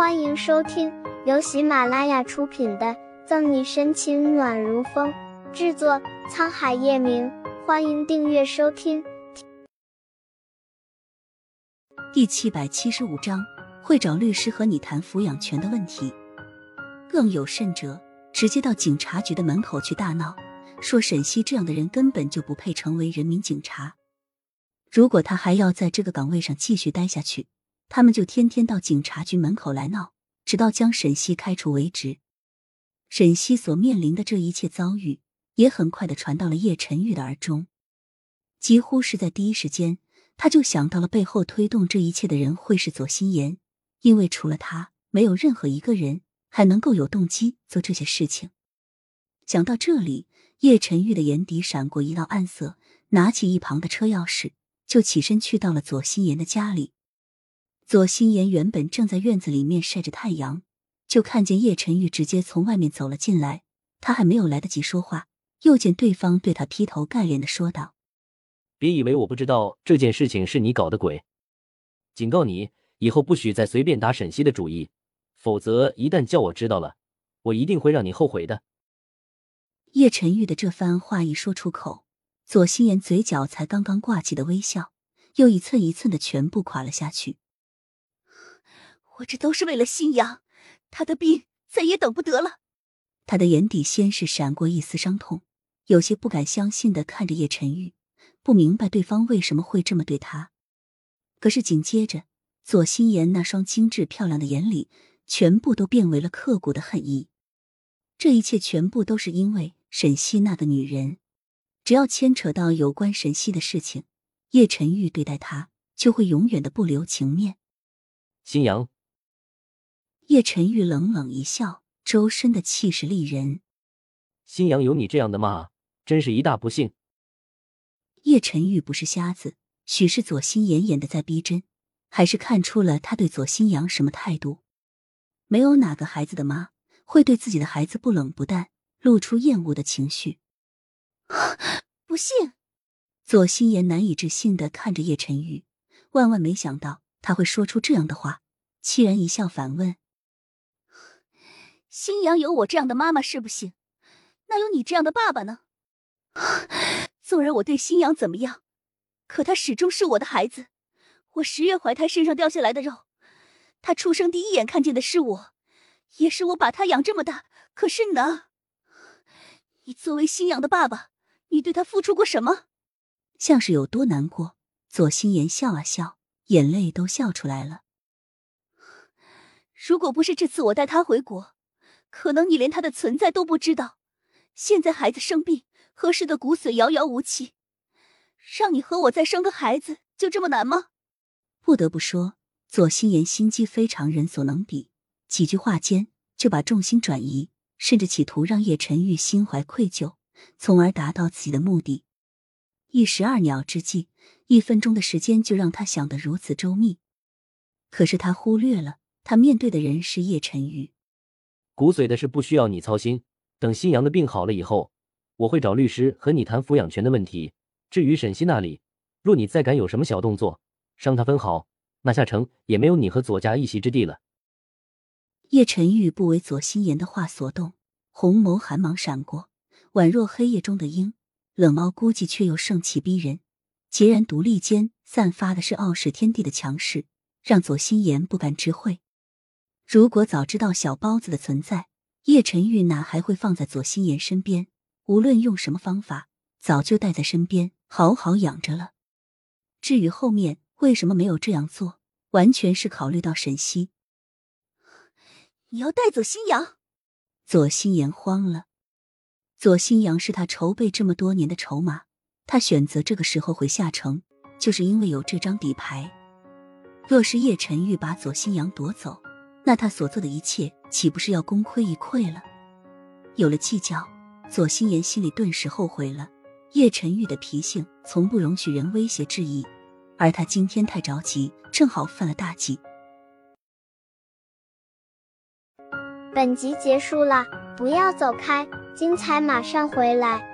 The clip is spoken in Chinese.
欢迎收听由喜马拉雅出品的《赠你深情暖如风》，制作沧海夜明。欢迎订阅收听。第775章，会找律师和你谈抚养权的问题。更有甚者，直接到警察局的门口去大闹，说沈西这样的人根本就不配成为人民警察。如果他还要在这个岗位上继续待下去，他们就天天到警察局门口来闹，直到将沈西开除为止。沈西所面临的这一切遭遇，也很快地传到了叶晨玉的耳中。几乎是在第一时间，他就想到了背后推动这一切的人会是左心言，因为除了他，没有任何一个人还能够有动机做这些事情。想到这里，叶晨玉的眼底闪过一道暗色，拿起一旁的车钥匙，就起身去到了左心言的家里。左心言原本正在院子里面晒着太阳，就看见叶晨玉直接从外面走了进来。他还没有来得及说话，又见对方对他劈头盖脸地说道：“别以为我不知道这件事情是你搞的鬼，警告你，以后不许再随便打沈西的主意，否则一旦叫我知道了，我一定会让你后悔的。”叶晨玉的这番话一说出口，左心言嘴角才刚刚挂起的微笑，又一寸一寸地全部垮了下去。我这都是为了新阳，他的病再也等不得了。他的眼底先是闪过一丝伤痛，有些不敢相信地看着叶晨玉，不明白对方为什么会这么对他。可是紧接着，左心言那双精致漂亮的眼里，全部都变为了刻骨的恨意。这一切全部都是因为沈西那个女人。只要牵扯到有关沈西的事情，叶晨玉对待他就会永远的不留情面。新阳。叶晨玉冷冷一笑，周身的气势立人。新阳有你这样的妈，真是一大不幸。叶晨玉不是瞎子，许是左心言演的在逼真，还是看出了他对左新阳什么态度。没有哪个孩子的妈会对自己的孩子不冷不淡，露出厌恶的情绪。不幸。左心言难以置信地看着叶晨玉，万万没想到他会说出这样的话，凄然一笑反问：新阳有我这样的妈妈是不行，那有你这样的爸爸呢？纵然我对新阳怎么样，可他始终是我的孩子，我10月怀胎身上掉下来的肉，他出生第一眼看见的是我，也是我把他养这么大。可是呢，你作为新阳的爸爸，你对他付出过什么？像是有多难过，左心言笑啊笑，眼泪都笑出来了。如果不是这次我带他回国，可能你连他的存在都不知道。现在孩子生病，合适的骨髓遥遥无期，让你和我再生个孩子就这么难吗？不得不说，左心言心机非常人所能比，几句话间就把重心转移，甚至企图让叶晨玉心怀愧疚，从而达到自己的目的。一石二鸟之计，1分钟的时间就让他想得如此周密。可是他忽略了，他面对的人是叶晨玉。骨髓的事不需要你操心，等新阳的病好了以后，我会找律师和你谈抚养权的问题。至于沈西那里，若你再敢有什么小动作，伤他分毫，那下城也没有你和左家一席之地了。叶晨玉不为左心言的话所动，红眸寒芒闪过，宛若黑夜中的鹰，冷傲孤寂却又盛气逼人。孑然独立间散发的是傲视天地的强势，让左心言不敢直会。如果早知道小包子的存在，叶晨玉哪还会放在左心言身边，无论用什么方法，早就带在身边好好养着了。至于后面为什么没有这样做，完全是考虑到沈西。你要带走新阳？左心言慌了。左新阳是他筹备这么多年的筹码，他选择这个时候回下城，就是因为有这张底牌。若是叶晨玉把左新阳夺走，那他所做的一切岂不是要功亏一篑了？有了计较，左心言心里顿时后悔了。叶晨玉的脾性从不容许人威胁质疑，而他今天太着急，正好犯了大忌。本集结束了，不要走开，精彩马上回来。